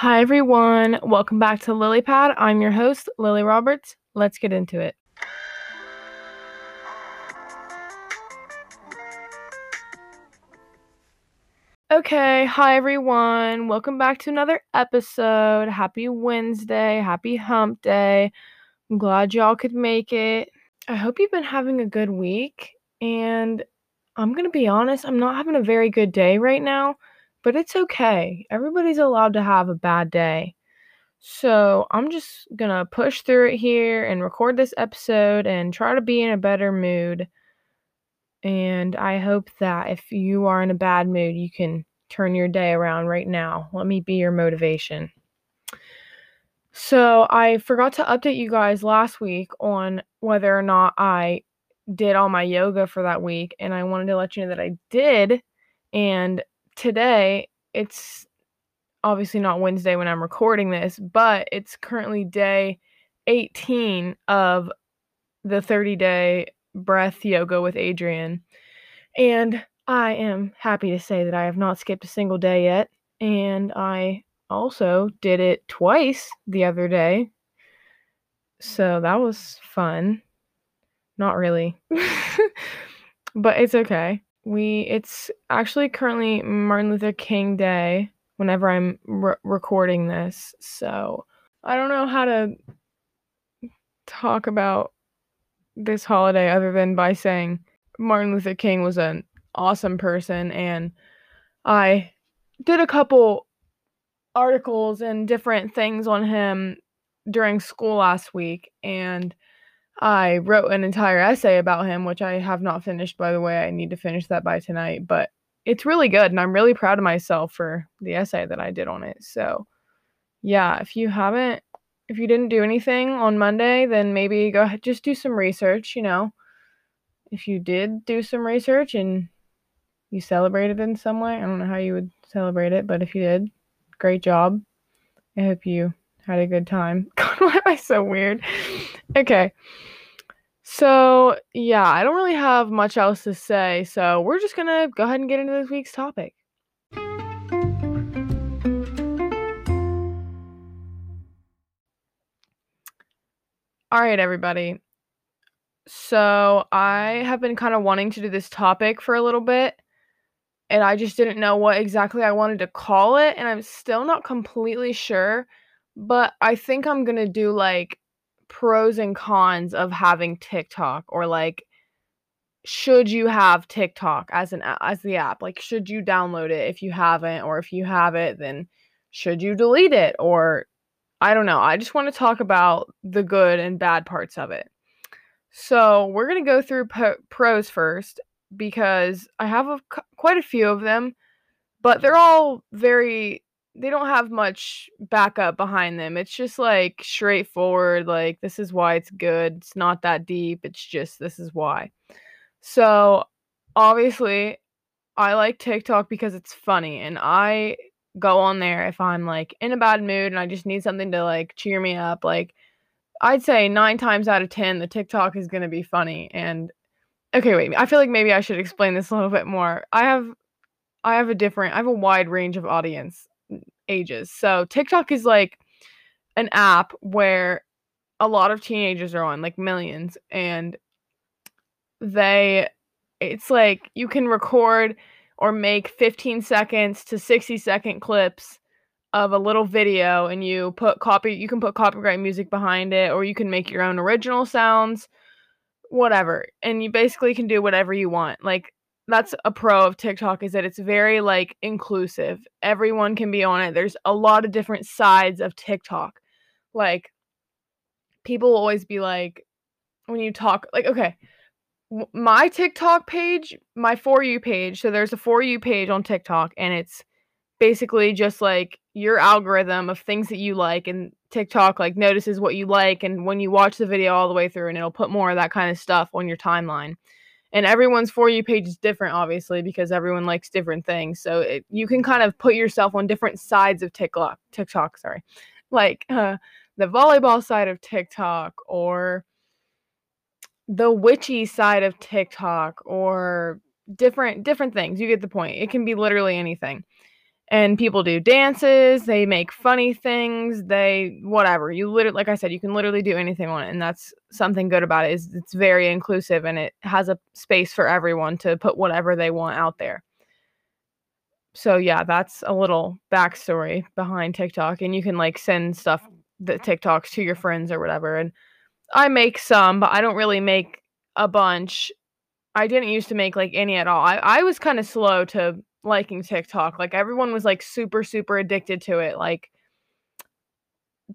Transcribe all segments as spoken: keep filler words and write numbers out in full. Hi everyone, welcome back to Lilypad. I'm your host, Lily Roberts. Let's get into it. Okay, hi everyone. Welcome back to another episode. Happy Wednesday, happy hump day. I'm glad y'all could make it. I hope you've been having a good week, and I'm gonna be honest, I'm not having a very good day right now. But it's okay. Everybody's allowed to have a bad day. So I'm just going to push through it here and record this episode and try to be in a better mood. And I hope that if you are in a bad mood, you can turn your day around right now. Let me be your motivation. So I forgot to update you guys last week on whether or not I did all my yoga for that week. And I wanted to let you know that I did. And today, it's obviously not Wednesday when I'm recording this, but it's currently day eighteen of the thirty-day breath yoga with Adrian. And I am happy to say that I have not skipped a single day yet. And I also did it twice the other day. So that was fun. Not really. But it's okay. We it's actually currently Martin Luther King Day whenever I'm re- recording this, so I don't know how to talk about this holiday other than by saying Martin Luther King was an awesome person, and I did a couple articles and different things on him during school last week, and I wrote an entire essay about him, which I have not finished, by the way. I need to finish that by tonight, but it's really good, and I'm really proud of myself for the essay that I did on it. So, yeah, if you haven't, if you didn't do anything on Monday, then maybe go ahead, just do some research, you know. If you did do some research and you celebrated in some way, I don't know how you would celebrate it, but if you did, great job. I hope you had a good time. God, why am I so weird? Okay. So, yeah, I don't really have much else to say, so we're just going to go ahead and get into this week's topic. All right, everybody. So, I have been kind of wanting to do this topic for a little bit, and I just didn't know what exactly I wanted to call it, and I'm still not completely sure, but I think I'm going to do, like, pros and cons of having TikTok, or like, should you have TikTok as an as the app? Like, should you download it if you haven't, or if you have it, then should you delete it? Or I don't know. I just want to talk about the good and bad parts of it. So we're gonna go through po- pros first, because I have a, quite a few of them, but they're all very. They don't have much backup behind them. It's just like straightforward, like this is why it's good. It's not that deep. It's just this is why. So obviously I like TikTok because it's funny, and I go on there if I'm like in a bad mood and I just need something to like cheer me up. Like I'd say nine times out of ten, the TikTok is going to be funny. And okay, wait, I feel like maybe I should explain this a little bit more. I have, I have a different, I have a wide range of audience. Ages. So TikTok is like an app where a lot of teenagers are on, like millions, and they it's like you can record or make fifteen seconds to sixty second clips of a little video, and you put copy you can put copyright music behind it, or you can make your own original sounds, whatever, and you basically can do whatever you want. Like, that's a pro of TikTok, is that it's very like inclusive. Everyone can be on it. There's a lot of different sides of TikTok. Like, people will always be like, when you talk, like, okay, my TikTok page, my For You page. So there's a For You page on TikTok, and it's basically just like your algorithm of things that you like, and TikTok like notices what you like, and when you watch the video all the way through, and it'll put more of that kind of stuff on your timeline. And everyone's For You page is different, obviously, because everyone likes different things. So it, you can kind of put yourself on different sides of TikTok, TikTok, sorry, like uh, the volleyball side of TikTok, or the witchy side of TikTok, or different different things. You get the point. It can be literally anything. And people do dances, they make funny things, they, whatever. You literally, like I said, you can literally do anything on it. And that's something good about it, is it's very inclusive and it has a space for everyone to put whatever they want out there. So yeah, that's a little backstory behind TikTok. And you can like send stuff, the TikToks, to your friends or whatever. And I make some, but I don't really make a bunch. I didn't used to make like any at all. I, I was kind of slow to liking TikTok. Like everyone was like super, super addicted to it. Like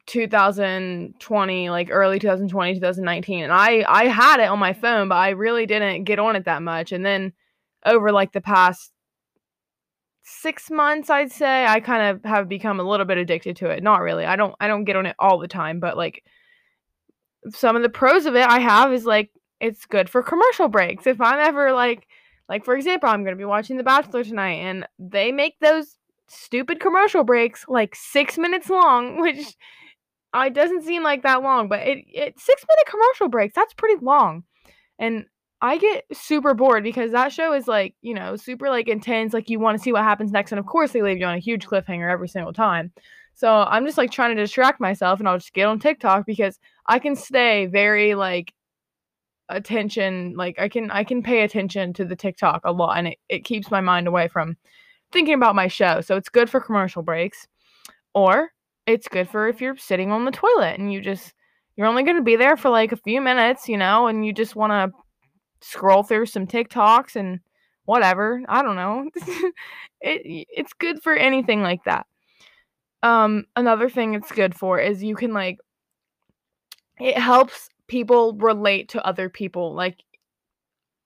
twenty twenty, like early twenty twenty, twenty nineteen. And I, I had it on my phone, but I really didn't get on it that much. And then over like the past six months, I'd say I kind of have become a little bit addicted to it. Not really. I don't, I don't get on it all the time, but like some of the pros of it I have is like, it's good for commercial breaks. If I'm ever like, Like, for example, I'm going to be watching The Bachelor tonight, and they make those stupid commercial breaks, like, six minutes long, which it doesn't seem like that long, but it, it six-minute commercial breaks, that's pretty long. And I get super bored because that show is, like, you know, super, like, intense, like, you want to see what happens next, and of course they leave you on a huge cliffhanger every single time. So I'm just, like, trying to distract myself, and I'll just get on TikTok because I can stay very, like, attention, like I can I can pay attention to the TikTok a lot, and it, it keeps my mind away from thinking about my show. So it's good for commercial breaks, or it's good for if you're sitting on the toilet and you just you're only going to be there for like a few minutes, you know, and you just want to scroll through some TikToks and whatever. I don't know. it it's good for anything like that. Um, another thing it's good for is you can like it helps people relate to other people. Like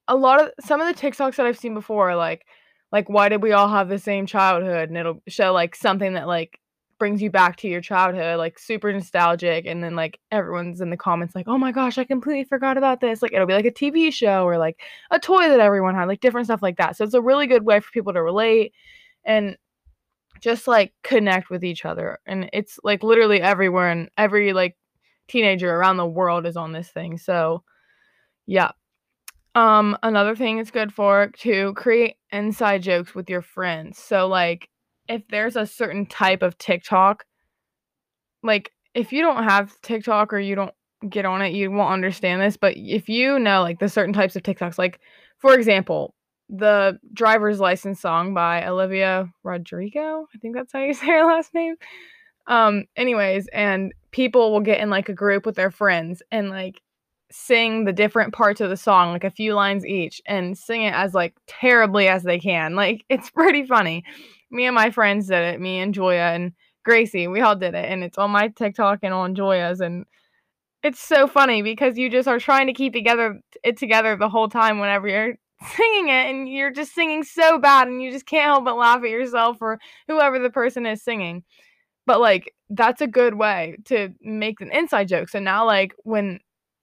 a lot of some of the TikToks that I've seen before, like like why did we all have the same childhood, and it'll show like something that like brings you back to your childhood, like super nostalgic, and then like everyone's in the comments like, oh my gosh, I completely forgot about this. Like it'll be like a T V show or like a toy that everyone had, like different stuff like that. So it's a really good way for people to relate and just like connect with each other. And it's like literally everywhere, and every like teenager around the world is on this thing. So yeah. Um, another thing it's good for, to create inside jokes with your friends. So like if there's a certain type of TikTok, like if you don't have TikTok or you don't get on it, you won't understand this. But if you know like the certain types of TikToks, like for example, the Driver's License song by Olivia Rodrigo, I think that's how you say her last name. Um, anyways, and people will get in like a group with their friends and like sing the different parts of the song, like a few lines each, and sing it as like terribly as they can. Like it's pretty funny. Me and my friends did it. Me and Joya and Gracie, we all did it. And it's on my TikTok and on Joya's. And it's so funny because you just are trying to keep together it together the whole time whenever you're singing it, and you're just singing so bad and you just can't help but laugh at yourself or whoever the person is singing. But, like, that's a good way to make an inside joke. So now, like, when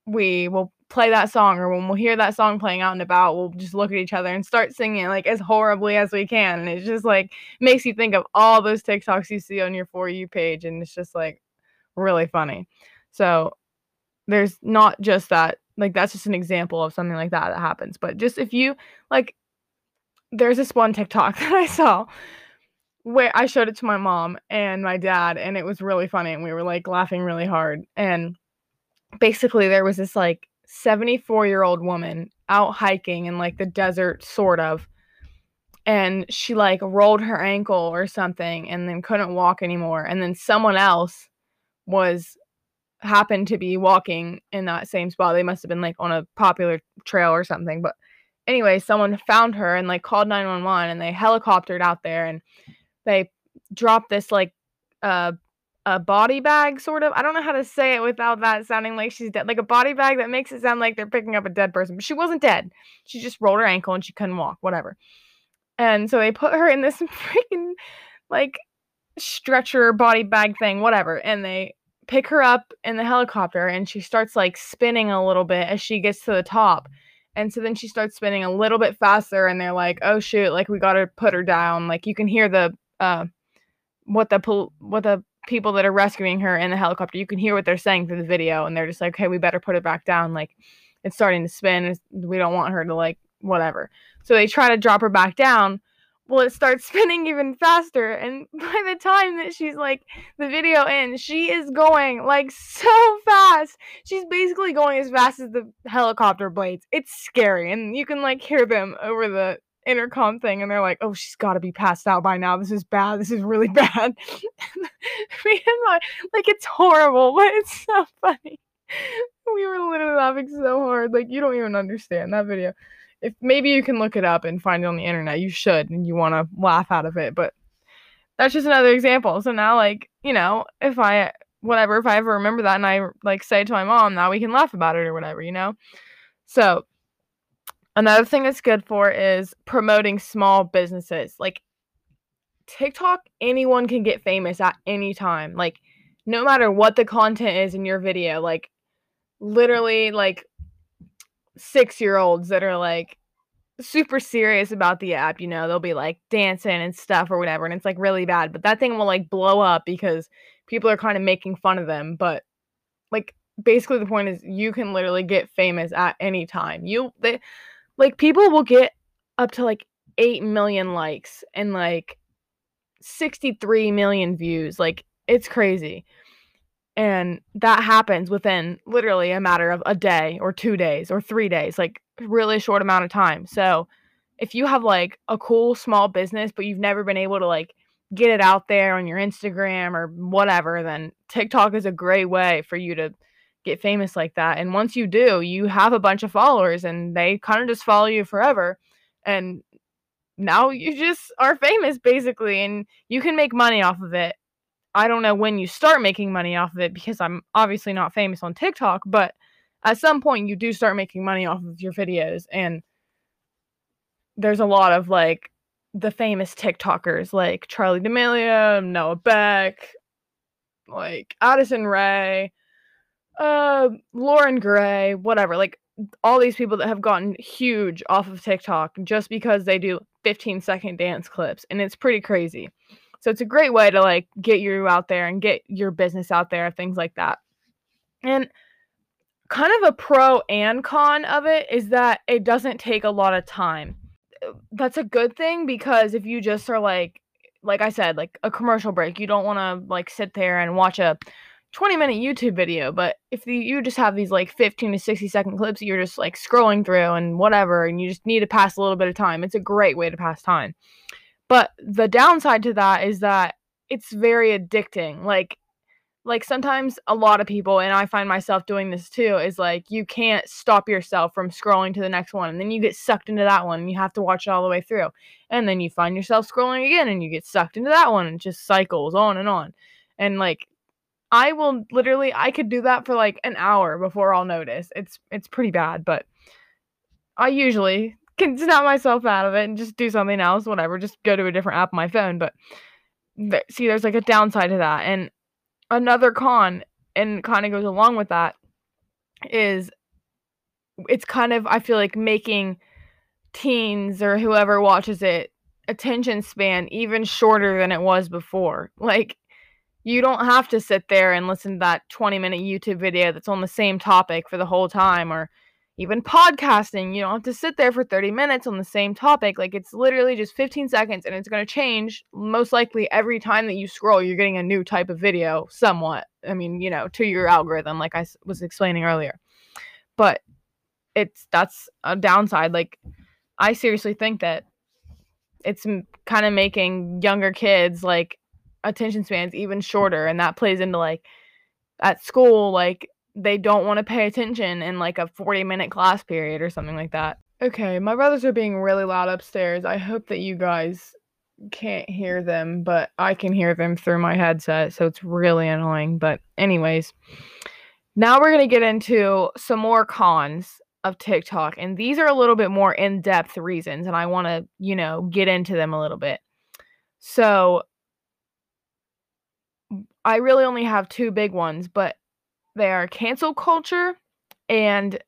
we will play that song or when we'll hear that song playing out and about, we'll just look at each other and start singing it, like, as horribly as we can. And it just, like, makes you think of all those TikToks you see on your For You page. And it's just, like, really funny. So there's not just that. Like, that's just an example of something like that that happens. But just if you, like, there's this one TikTok that I saw where I showed it to my mom and my dad, and it was really funny, and we were like laughing really hard. And basically there was this like seventy-four year old woman out hiking in like the desert, sort of, and she like rolled her ankle or something and then couldn't walk anymore. And then someone else was happened to be walking in that same spot. They must have been like on a popular trail or something, but anyway, someone found her and like called nine one one, and they helicoptered out there, and they dropped this, like, uh, a body bag, sort of. I don't know how to say it without that sounding like she's dead. Like, a body bag that makes it sound like they're picking up a dead person. But she wasn't dead. She just rolled her ankle and she couldn't walk, whatever. And so they put her in this freaking, like, stretcher body bag thing, whatever. And they pick her up in the helicopter, and she starts, like, spinning a little bit as she gets to the top. And so then she starts spinning a little bit faster, and they're like, oh, shoot, like, we got to put her down. Like, you can hear the Uh, what the pol- what the people that are rescuing her in the helicopter, you can hear what they're saying through the video, and they're just like, okay, we better put her back down, like it's starting to spin, we don't want her to like whatever. So they try to drop her back down, well, it starts spinning even faster. And by the time that she's like, the video ends, she is going like so fast. She's basically going as fast as the helicopter blades. It's scary. And you can like hear them over the intercom thing. And they're like, oh, she's got to be passed out by now. This is bad. This is really bad. Like, it's horrible, but it's so funny. We were literally laughing so hard. Like, you don't even understand that video. If maybe you can look it up and find it on the internet, you should, and you want to laugh out of it, but that's just another example. So now, like, you know, if I, whatever, if I ever remember that and I, like, say to my mom, now we can laugh about it or whatever, you know? So another thing it's good for is promoting small businesses. Like, TikTok, anyone can get famous at any time. Like, no matter what the content is in your video, like, literally, like, six-year-olds that are, like, super serious about the app, you know, they'll be, like, dancing and stuff or whatever, and it's, like, really bad, but that thing will, like, blow up because people are kind of making fun of them, but, like, basically the point is you can literally get famous at any time. You, they, like, people will get up to, like, eight million likes and, like, sixty-three million views. Like, it's crazy. And that happens within literally a matter of a day or two days or three days, like really short amount of time. So if you have like a cool small business, but you've never been able to like get it out there on your Instagram or whatever, then TikTok is a great way for you to get famous like that. And once you do, you have a bunch of followers and they kind of just follow you forever. And now you just are famous basically, and you can make money off of it. I don't know when you start making money off of it because I'm obviously not famous on TikTok, but at some point you do start making money off of your videos. And there's a lot of like the famous TikTokers like Charli D'Amelio, Noah Beck, like Addison Rae, uh, Lauren Gray, whatever. Like all these people that have gotten huge off of TikTok just because they do fifteen second dance clips. And it's pretty crazy. So it's a great way to, like, get you out there and get your business out there, things like that. And kind of a pro and con of it is that it doesn't take a lot of time. That's a good thing because if you just are, like, like I said, like, a commercial break, you don't want to, like, sit there and watch a twenty minute YouTube video. But if the, you just have these, like, fifteen to sixty second clips, you're just, like, scrolling through and whatever, and you just need to pass a little bit of time. It's a great way to pass time. But the downside to that is that it's very addicting. Like, like sometimes a lot of people, and I find myself doing this too, is like you can't stop yourself from scrolling to the next one. And then you get sucked into that one and you have to watch it all the way through. And then you find yourself scrolling again and you get sucked into that one. And it just cycles on and on. And like, I will literally, I could do that for like an hour before I'll notice. It's, it's pretty bad, but I usually can snap myself out of it and just do something else, whatever, just go to a different app on my phone. But th- see, there's like a downside to that. And another con, and kind of goes along with that, is it's kind of, I feel like, making teens or whoever watches it attention span even shorter than it was before. Like, you don't have to sit there and listen to that twenty minute YouTube video that's on the same topic for the whole time, or even podcasting, you don't have to sit there for thirty minutes on the same topic. Like, it's literally just fifteen seconds, and it's going to change. Most likely every time that you scroll, you're getting a new type of video somewhat. I mean, you know, to your algorithm, like I was explaining earlier. But it's, that's a downside. Like, I seriously think that it's kind of making younger kids, like, attention spans even shorter. And that plays into, like, at school, like, they don't want to pay attention in like a forty minute class period or something like that. Okay, my brothers are being really loud upstairs. I hope that you guys can't hear them, but I can hear them through my headset, so it's really annoying. But anyways, now we're going to get into some more cons of TikTok, and these are a little bit more in-depth reasons, and I want to, you know, get into them a little bit. So I really only have two big ones, but they are cancel culture and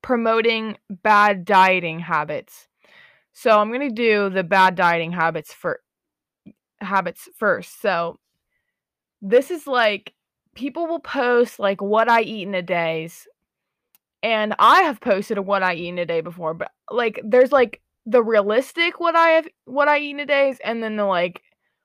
promoting bad dieting habits. So I'm going to do the bad dieting habits for habits first. So this is like people will post like what I eat in a day's, and I have posted a what I eat in a day before, but like there's like the realistic what I have, what I eat in a day, and then the like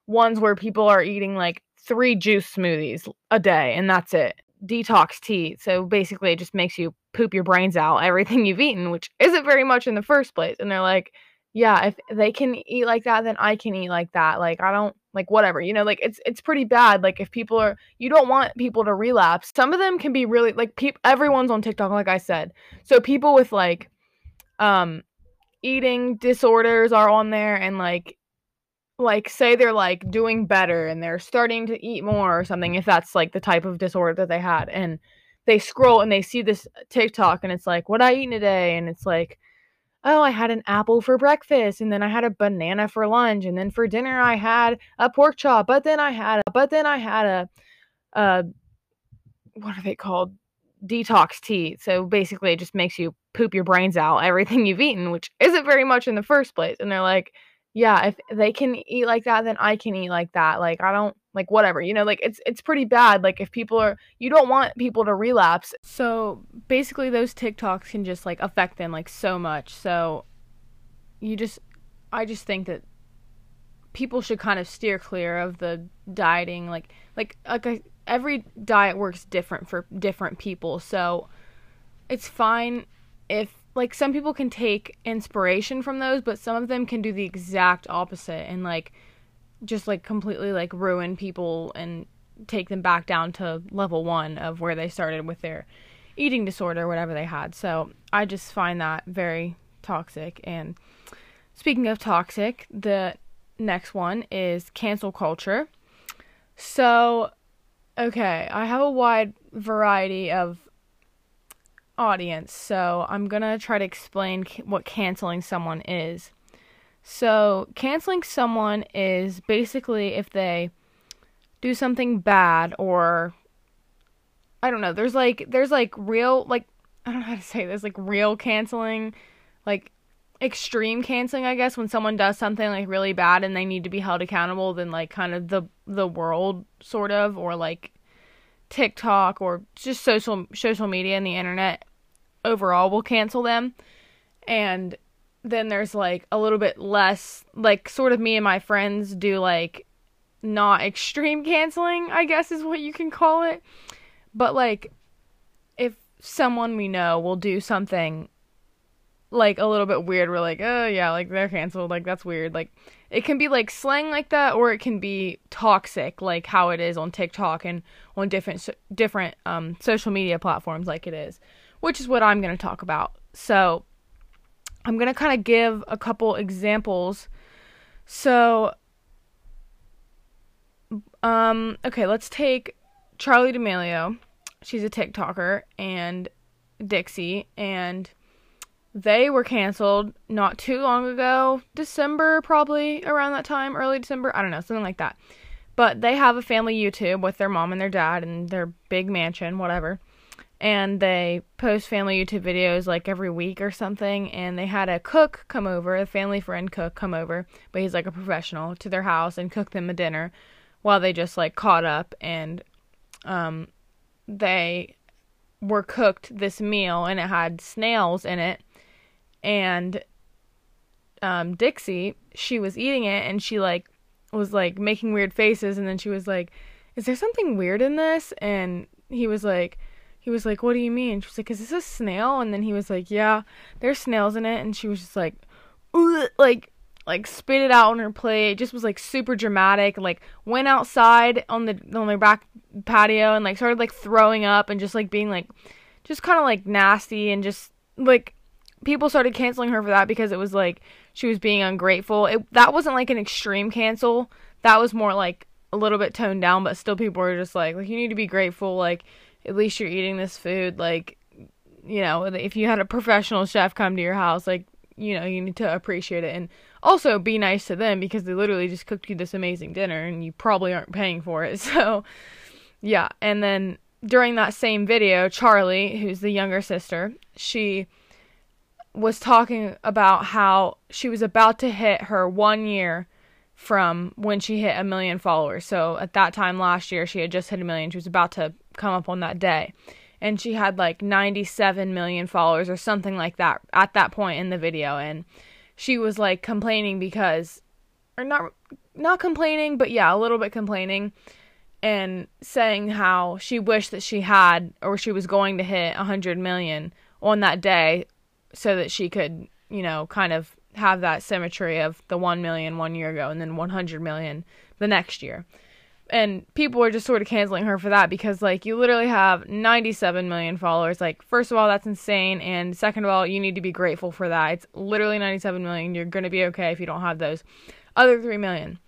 ones where people are eating like three juice smoothies a day and that's it. Detox tea. So basically it just makes you poop your brains out, everything you've eaten, which isn't very much in the first place. And they're like, yeah, if they can eat like that, then I can eat like that. Like, I don't, like, whatever, you know, like, it's it's pretty bad. Like, if people are, you don't want people to relapse. Some of them can be really, like, pe- everyone's on TikTok, like I said. So people with, like, um, eating disorders are on there and, like, like, say they're, like, doing better and they're starting to eat more or something, if that's, like, the type of disorder that they had. And they scroll and they see this TikTok and it's like, what I eat today? And it's like, oh, I had an apple for breakfast, and then I had a banana for lunch, and then for dinner I had a pork chop, but then I had a, but then I had a, uh, what are they called? Detox tea. So basically it just makes you poop your brains out, everything you've eaten, which isn't very much in the first place. And they're like, yeah, if they can eat like that, then I can eat like that. Like, I don't, like, whatever, you know, like, it's it's pretty bad. Like, if people are, you don't want people to relapse. So basically those TikToks can just, like, affect them, like, so much. So you just, I just think that people should kind of steer clear of the dieting. Like, like, like a, every diet works different for different people. So it's fine if, like, some people can take inspiration from those, but some of them can do the exact opposite and, like, just, like, completely, like, ruin people and take them back down to level one of where they started with their eating disorder, whatever they had. So I just find that very toxic. And speaking of toxic, the next one is cancel culture. So, okay, I have a wide variety of audience, so I'm gonna try to explain ca- what canceling someone is. So, canceling someone is basically if they do something bad or, I don't know, there's, like, there's, like, real, like, I don't know how to say this, like, real canceling, like, extreme canceling, I guess, when someone does something, like, really bad and they need to be held accountable, then, like, kind of the, the world, sort of, or, like, TikTok or just social, social media and the internet overall will cancel them. And then there's, like, a little bit less, like, sort of me and my friends do, like, not extreme canceling, I guess is what you can call it. But, like, if someone we know will do something, like, a little bit weird, we're like, oh, yeah, like, they're canceled, like, that's weird. Like, it can be, like, slang like that, or it can be toxic, like how it is on TikTok and on different, so- different um, social media platforms like it is, which is what I'm going to talk about. So I'm going to kind of give a couple examples. So, um, okay, let's take Charli D'Amelio. She's a TikToker, and Dixie, and they were canceled not too long ago, December, probably around that time, early December, I don't know, something like that. But they have a family YouTube with their mom and their dad and their big mansion, whatever. And they post family YouTube videos, like, every week or something. And they had a cook come over, a family friend cook come over, but he's, like, a professional, to their house and cooked them a dinner while they just, like, caught up. And um, they were cooked this meal, and it had snails in it. And um, Dixie, she was eating it, and she, like, was, like, making weird faces. And then she was like, is there something weird in this? And he was like... He was like, what do you mean? She was like, is this a snail? And then he was like, yeah, there's snails in it. And she was just like, ugh, like, like spit it out on her plate. It just was, like, super dramatic. Like, went outside on the on their back patio and, like, started, like, throwing up and just, like, being, like, just kind of, like, nasty. And just, like, people started canceling her for that because it was, like, she was being ungrateful. It, that wasn't, like, an extreme cancel. That was more, like, a little bit toned down, but still people were just like, like, you need to be grateful, like, at least you're eating this food, like, you know, if you had a professional chef come to your house, like, you know, you need to appreciate it, and also be nice to them, because they literally just cooked you this amazing dinner, and you probably aren't paying for it, so, yeah. And then, during that same video, Charli, who's the younger sister, she was talking about how she was about to hit her one year from when she hit a million followers. So at that time last year, she had just hit a million. She was about to come up on that day, and she had, like, ninety-seven million followers or something like that at that point in the video. And she was, like, complaining because, or not, not complaining, but yeah, a little bit complaining, and saying how she wished that she had, or she was going to hit one hundred million on that day so that she could, you know, kind of have that symmetry of the one million one year ago and then one hundred million the next year. And people were just sort of canceling her for that because, like, you literally have ninety-seven million followers. Like, first of all, that's insane. And second of all, you need to be grateful for that. It's literally ninety-seven million. You're going to be okay if you don't have those other three million.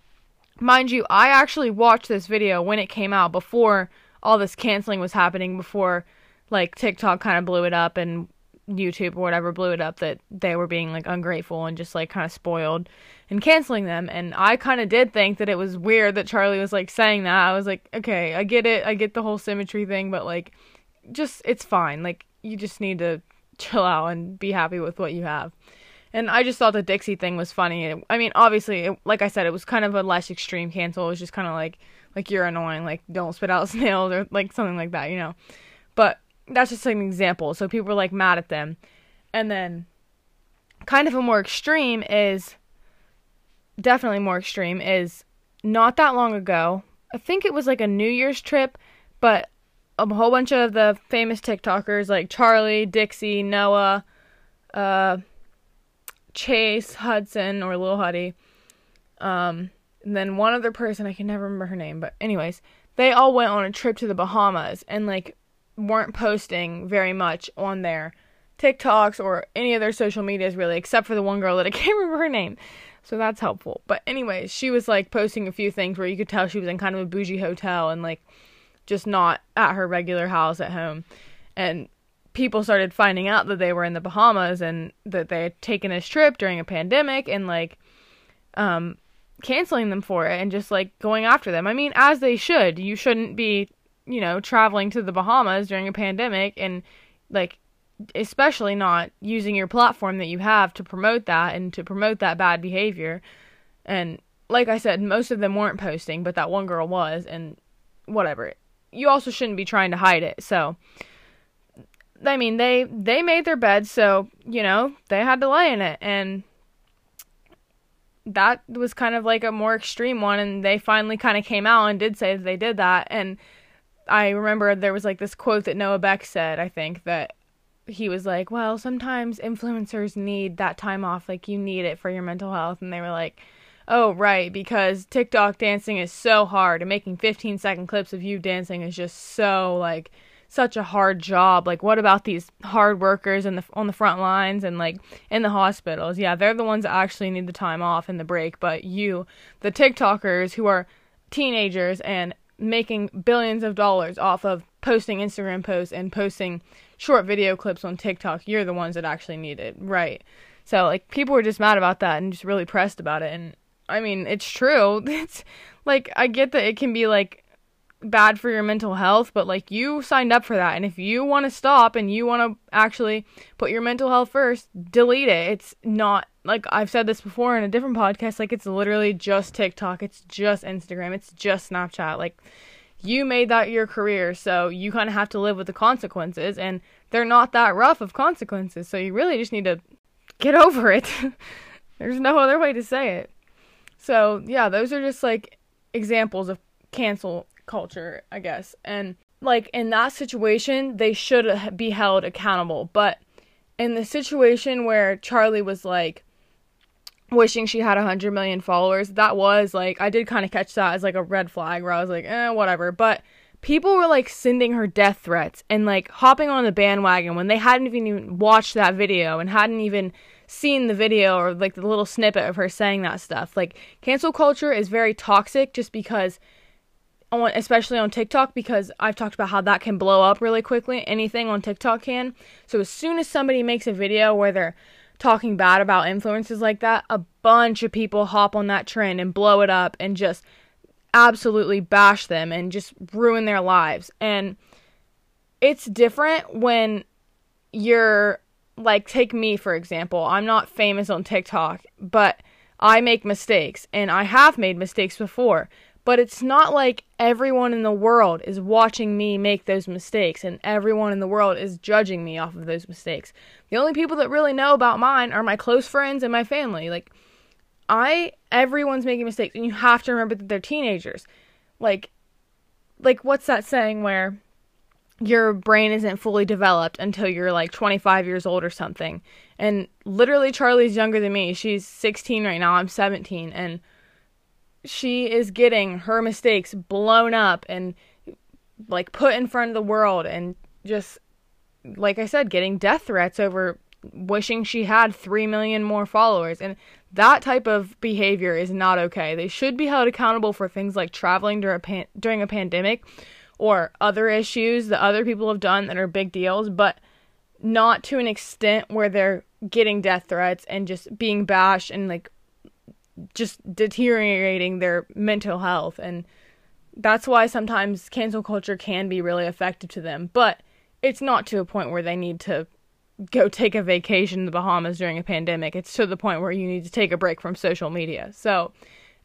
Mind you, I actually watched this video when it came out before all this canceling was happening, before, like, TikTok kind of blew it up and YouTube or whatever blew it up, that they were being, like, ungrateful and just, like, kind of spoiled and canceling them. And I kind of did think that it was weird that Charli was, like, saying that. I was like, okay, I get it, I get the whole symmetry thing, but, like, just, it's fine, like, you just need to chill out and be happy with what you have. And I just thought the Dixie thing was funny. I mean, obviously, it, like I said, it was kind of a less extreme cancel. It was just kind of like, like, you're annoying, like, don't spit out snails, or, like, something like that, you know. But that's just an example. So people were, like, mad at them. And then kind of a more extreme is, definitely more extreme, is not that long ago. I think it was, like, a New Year's trip, but a whole bunch of the famous TikTokers, like Charli, Dixie, Noah, uh, Chase Hudson, or Lil Huddy, um, and then one other person, I can never remember her name, but anyways, they all went on a trip to the Bahamas and, like, weren't posting very much on their TikToks or any of their social medias, really, except for the one girl that I can't remember her name, so that's helpful. But anyways, she was, like, posting a few things where you could tell she was in kind of a bougie hotel and, like, just not at her regular house at home. And people started finding out that they were in the Bahamas and that they had taken this trip during a pandemic and, like, um, canceling them for it and just, like, going after them. I mean, as they should. You shouldn't be, you know, traveling to the Bahamas during a pandemic and, like, especially not using your platform that you have to promote that and to promote that bad behavior. And like I said, most of them weren't posting, but that one girl was, and whatever. You also shouldn't be trying to hide it. So, I mean, they, they made their bed, so, you know, they had to lie in it. And that was kind of, like, a more extreme one, and they finally kind of came out and did say that they did that. And I remember there was, like, this quote that Noah Beck said, I think, that he was like, well, sometimes influencers need that time off, like, you need it for your mental health. And they were like, oh, right, because TikTok dancing is so hard, and making fifteen second clips of you dancing is just so, like, such a hard job. Like, what about these hard workers in the on the front lines and, like, in the hospitals? Yeah, they're the ones that actually need the time off and the break, but you, the TikTokers who are teenagers and making billions of dollars off of posting Instagram posts and posting short video clips on TikTok, you're the ones that actually need it, right? So, like, people were just mad about that and just really pressed about it. And I mean, it's true. It's like, I get that it can be, like, bad for your mental health, but, like, you signed up for that, and if you want to stop and you want to actually put your mental health first, delete it. It's not, like, I've said this before in a different podcast, like, it's literally just TikTok, it's just Instagram, it's just Snapchat. Like, you made that your career, so you kind of have to live with the consequences, and they're not that rough of consequences, so you really just need to get over it. There's no other way to say it. So, yeah, those are just, like, examples of cancel culture, I guess. And, like, in that situation, they should be held accountable. But in the situation where Charli was, like, wishing she had one hundred million followers, that was, like, I did kind of catch that as, like, a red flag where I was like, eh, whatever. But people were, like, sending her death threats and, like, hopping on the bandwagon when they hadn't even watched that video and hadn't even seen the video or, like, the little snippet of her saying that stuff. Like, cancel culture is very toxic, just because, on, especially on TikTok, because I've talked about how that can blow up really quickly. Anything on TikTok can. So as soon as somebody makes a video where they're talking bad about influencers like that, a bunch of people hop on that trend and blow it up and just absolutely bash them and just ruin their lives. And it's different when you're, like, take me, for example. I'm not famous on TikTok, but I make mistakes, and I have made mistakes before. But it's not like everyone in the world is watching me make those mistakes and everyone in the world is judging me off of those mistakes. The only people that really know about mine are my close friends and my family. Like, I, everyone's making mistakes, and you have to remember that they're teenagers. Like, like what's that saying where your brain isn't fully developed until you're like twenty-five years old or something? And literally Charli's younger than me. She's sixteen right now. I'm seventeen, and she is getting her mistakes blown up and, like, put in front of the world, and just, like I said, getting death threats over wishing she had three million more followers. And that type of behavior is not okay. They should be held accountable for things like traveling during a, pan- during a pandemic or other issues that other people have done that are big deals, but not to an extent where they're getting death threats and just being bashed and, like, just deteriorating their mental health. And that's why sometimes cancel culture can be really effective to them, but it's not to a point where they need to go take a vacation in the Bahamas during a pandemic. It's to the point where you need to take a break from social media. So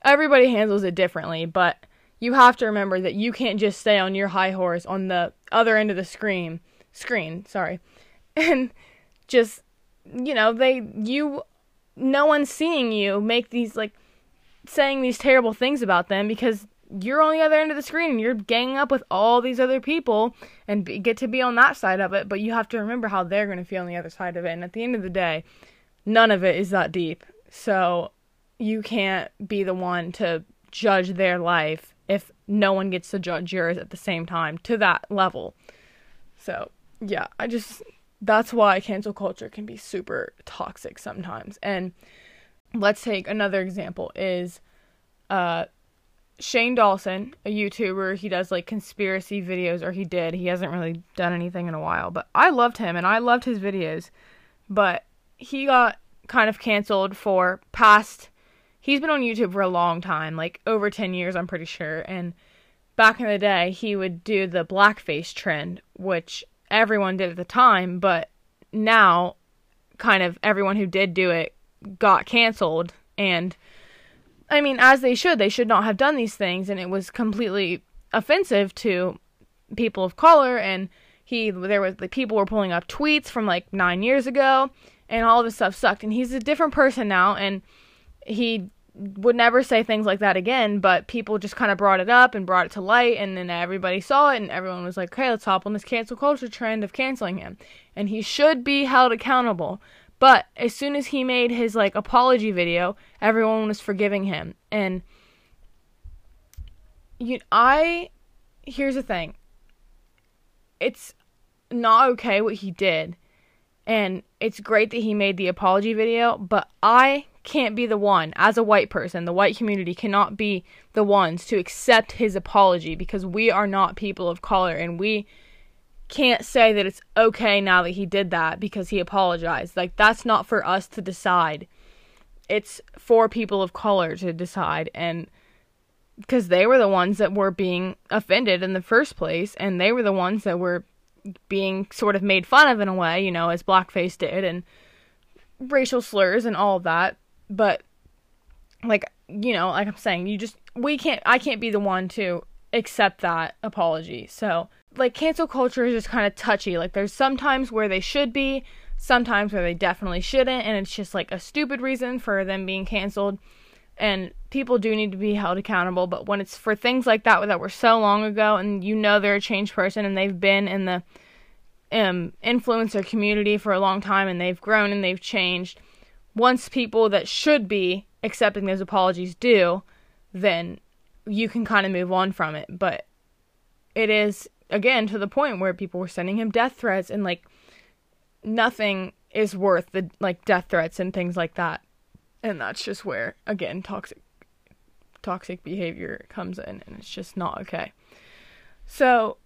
everybody handles it differently, but you have to remember that you can't just stay on your high horse on the other end of the screen screen sorry and just, you know, they you no one's seeing you make these, like, saying these terrible things about them, because you're on the other end of the screen and you're ganging up with all these other people and be, get to be on that side of it. But you have to remember how they're going to feel on the other side of it. And at the end of the day, none of it is that deep. So you can't be the one to judge their life if no one gets to judge yours at the same time to that level. So yeah, I just... that's why cancel culture can be super toxic sometimes. And let's take another example is uh, Shane Dawson, a YouTuber. He does, like, conspiracy videos, or he did. He hasn't really done anything in a while. But I loved him, and I loved his videos. But he got kind of canceled for past... he's been on YouTube for a long time, like over ten years, I'm pretty sure. And back in the day, he would do the blackface trend, which... everyone did at the time, but now kind of everyone who did do it got canceled. And I mean, as they should, they should not have done these things, and it was completely offensive to people of color. And he there was the like, people were pulling up tweets from like nine years ago, and all this stuff sucked. And he's a different person now, and he would never say things like that again, but people just kind of brought it up and brought it to light, and then everybody saw it, and everyone was like, okay, let's hop on this cancel culture trend of canceling him. And he should be held accountable. But as soon as he made his, like, apology video, everyone was forgiving him. And you, I, here's the thing. It's not okay what he did, and it's great that he made the apology video, but I can't be the one, as a white person, the white community cannot be the ones to accept his apology, because we are not people of color, and we can't say that it's okay now that he did that because he apologized. Like, that's not for us to decide. It's for people of color to decide, and because they were the ones that were being offended in the first place, and they were the ones that were being sort of made fun of in a way, you know, as blackface did, and racial slurs and all of that. But, like, you know, like I'm saying, you just, we can't, I can't be the one to accept that apology. So, like, cancel culture is just kind of touchy. Like, there's sometimes where they should be, sometimes where they definitely shouldn't, and it's just, like, a stupid reason for them being canceled. And people do need to be held accountable, but when it's for things like that that were so long ago, and you know they're a changed person, and they've been in the um, influencer community for a long time, and they've grown and they've changed... once people that should be accepting those apologies do, then you can kind of move on from it. But it is, again, to the point where people were sending him death threats, and, like, nothing is worth the, like, death threats and things like that. And that's just where, again, toxic toxic behavior comes in, and it's just not okay. So,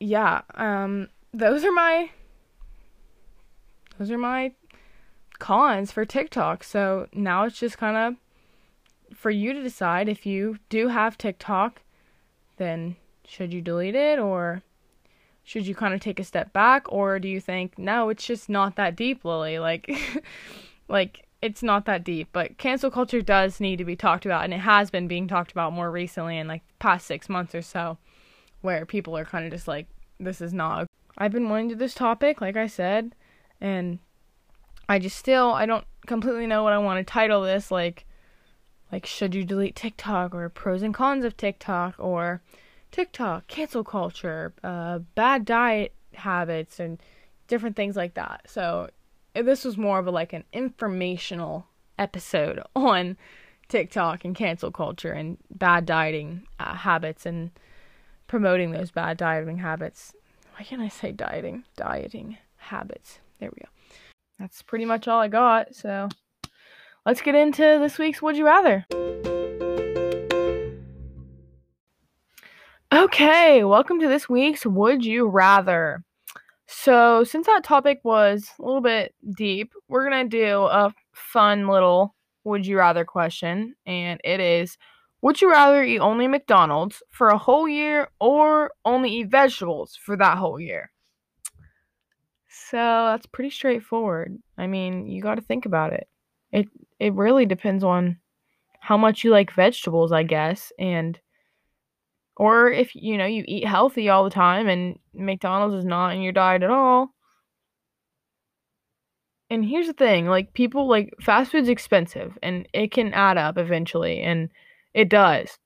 yeah, um, those are my, those are my cons for TikTok. So now it's just kind of for you to decide if you do have TikTok, then should you delete it, or should you kind of take a step back, or do you think, no, it's just not that deep, Lily, like like it's not that deep, but cancel culture does need to be talked about, and it has been being talked about more recently in, like, past six months or so, where people are kind of just like, this is not... I've been wanting to do this topic, like I said, and I just still, I don't completely know what I want to title this, like, like, should you delete TikTok, or pros and cons of TikTok, or TikTok, cancel culture, uh, bad diet habits, and different things like that. So this was more of a, like, an informational episode on TikTok and cancel culture and bad dieting uh, habits and promoting those bad dieting habits. Why can't I say dieting? Dieting habits. There we go. That's pretty much all I got. So let's get into this week's Would You Rather. Okay, welcome to this week's Would You Rather. So, since that topic was a little bit deep, we're going to do a fun little would you rather question, and it is, would you rather eat only McDonald's for a whole year or only eat vegetables for that whole year? So, that's pretty straightforward. I mean, you got to think about it. It it really depends on how much you like vegetables, I guess, and or if, you know, you eat healthy all the time and McDonald's is not in your diet at all. And here's the thing, like, people, like, fast food's expensive and it can add up eventually, and it does.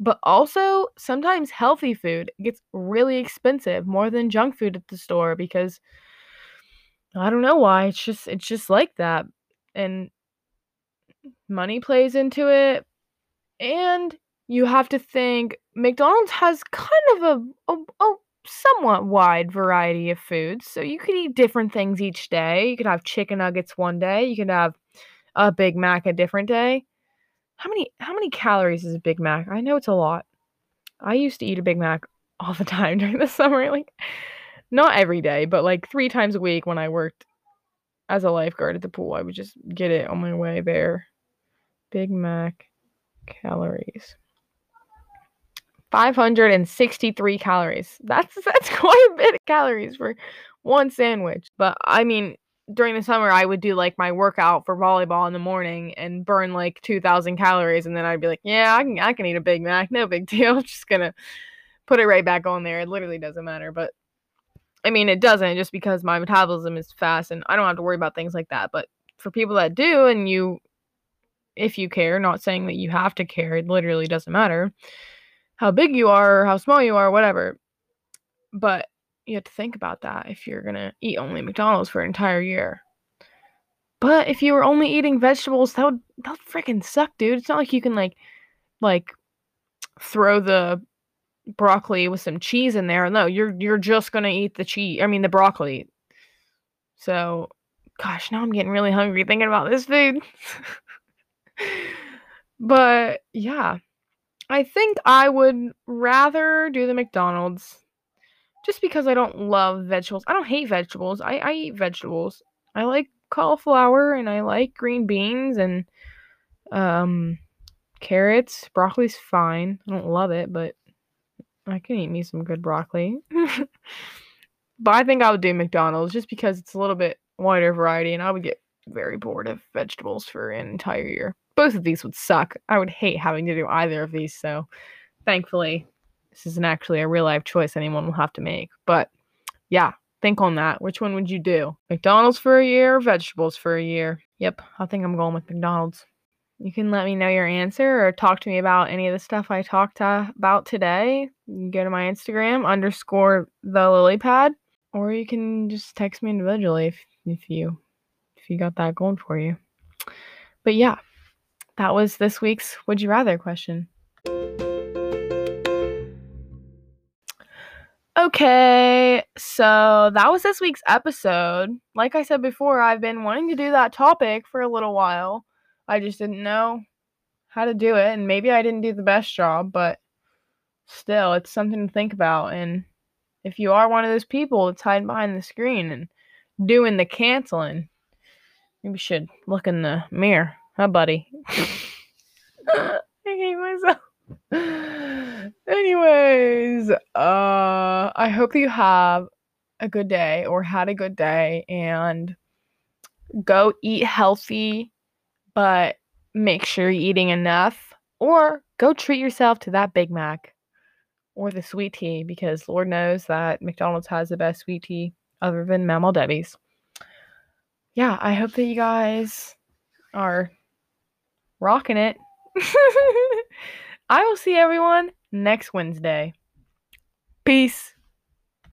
But also, sometimes healthy food gets really expensive, more than junk food at the store, because I don't know why, it's just it's just like that. And money plays into it, and you have to think, McDonald's has kind of a, a, a somewhat wide variety of foods, so you could eat different things each day. You could have chicken nuggets one day. You could have a Big Mac a different day. How many how many calories is a Big Mac? I know it's a lot. I used to eat a Big Mac all the time during the summer. Like, not every day, but like three times a week when I worked as a lifeguard at the pool. I would just get it on my way there. Big Mac calories. five hundred sixty-three calories. That's that's quite a bit of calories for one sandwich. But, I mean, during the summer, I would do, like, my workout for volleyball in the morning and burn, like, two thousand calories. And then I'd be like, yeah, I can I can eat a Big Mac. No big deal. I'm just going to put it right back on there. It literally doesn't matter. But, I mean, it doesn't, just because my metabolism is fast and I don't have to worry about things like that. But for people that do, and you, if you care, not saying that you have to care, it literally doesn't matter how big you are, or how small you are, whatever. But you have to think about that if you're gonna eat only McDonald's for an entire year. But if you were only eating vegetables, that would that freaking suck, dude. It's not like you can like like throw the broccoli with some cheese in there. No, you're you're just gonna eat the cheese. I mean the broccoli. So, gosh, now I'm getting really hungry thinking about this food. But yeah. I think I would rather do the McDonald's just because I don't love vegetables. I don't hate vegetables. I, I eat vegetables. I like cauliflower and I like green beans and um, carrots. Broccoli's fine. I don't love it, but I can eat me some good broccoli. But I think I would do McDonald's just because it's a little bit wider variety and I would get very bored of vegetables for an entire year. Both of these would suck. I would hate having to do either of these, so thankfully, this isn't actually a real-life choice anyone will have to make. But, yeah, think on that. Which one would you do? McDonald's for a year or vegetables for a year? Yep, I think I'm going with McDonald's. You can let me know your answer or talk to me about any of the stuff I talked to- about today. You can go to my Instagram, underscore the Lilypad, or you can just text me individually if, if, you, if you got that going for you. But, yeah. That was this week's Would You Rather question. Okay, so that was this week's episode. Like I said before, I've been wanting to do that topic for a little while. I just didn't know how to do it, and maybe I didn't do the best job, but still, it's something to think about. And if you are one of those people that's hiding behind the screen and doing the canceling, maybe you should look in the mirror. Hi, buddy. I hate myself. Anyways, uh, I hope you have a good day or had a good day, and go eat healthy but make sure you're eating enough, or go treat yourself to that Big Mac or the sweet tea, because Lord knows that McDonald's has the best sweet tea other than Mamal Debbie's. Yeah, I hope that you guys are rocking it. I will see everyone next Wednesday. Peace.